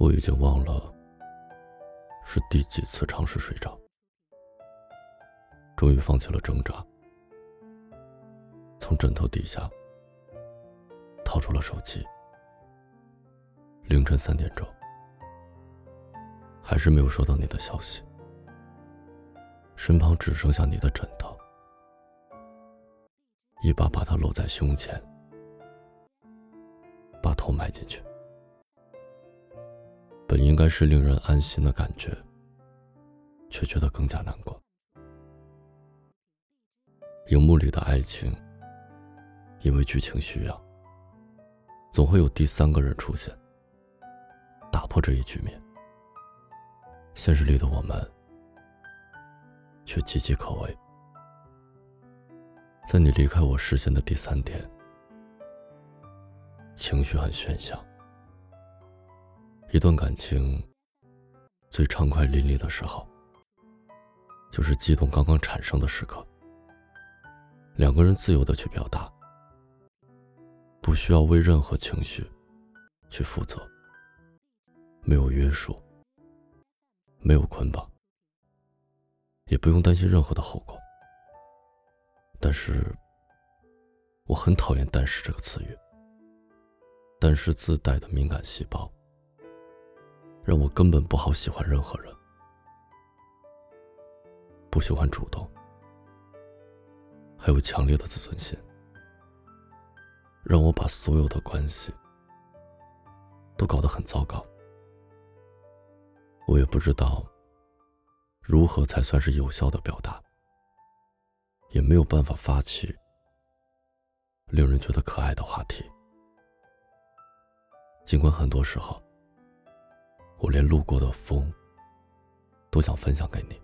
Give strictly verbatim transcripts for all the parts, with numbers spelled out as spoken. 我已经忘了是第几次尝试睡着，终于放弃了挣扎，从枕头底下掏出了手机。凌晨三点钟，还是没有收到你的消息，身旁只剩下你的枕头，一把把它搂在胸前，把头埋进去。本应该是令人安心的感觉，却觉得更加难过。荧幕里的爱情，因为剧情需要，总会有第三个人出现，打破这一局面。现实里的我们却岌岌可危。在你离开我视线的第三天，情绪很喧嚣。一段感情最畅快淋漓的时候，就是激动刚刚产生的时刻，两个人自由地去表达，不需要为任何情绪去负责，没有约束，没有捆绑，也不用担心任何的后果。但是我很讨厌但是这个词语，但是自带的敏感细胞让我根本不好喜欢任何人，不喜欢主动，还有强烈的自尊心，让我把所有的关系都搞得很糟糕。我也不知道如何才算是有效的表达，也没有办法发起令人觉得可爱的话题。尽管很多时候我连路过的风都想分享给你，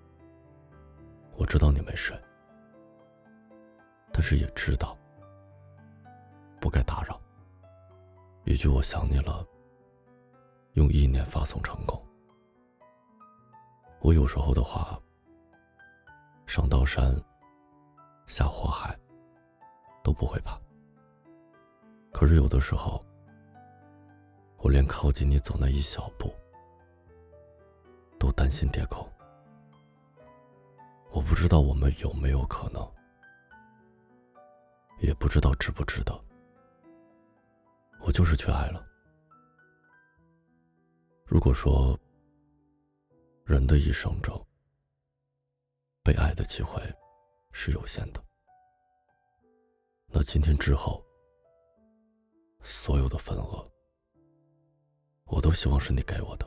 我知道你没睡，但是也知道不该打扰。一句我想你了，用意念发送成功。我有时候的话，上刀山下火海都不会怕，可是有的时候我连靠近你走那一小步都担心跌空。我不知道我们有没有可能，也不知道值不值得，我就是去爱了。如果说人的一生中被爱的机会是有限的，那今天之后所有的份额我都希望是你给我的。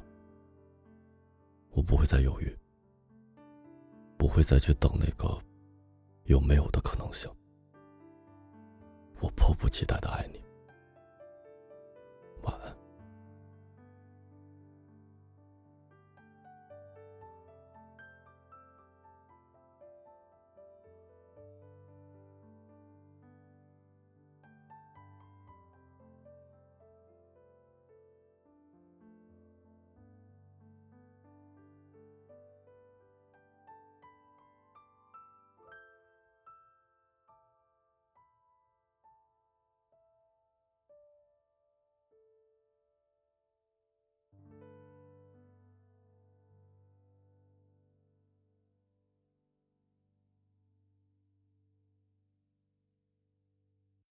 我不会再犹豫，不会再去等那个有没有的可能性。我迫不及待地爱你，晚安。